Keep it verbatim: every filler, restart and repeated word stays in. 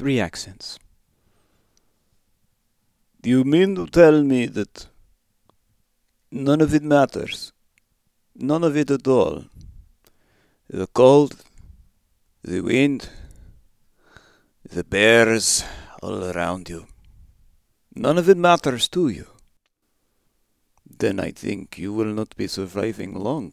three accents. Do you mean to tell me that none of it matters? None of it at all. The cold, the wind, the bears all around you. None of it matters to you. Then I think you will not be surviving long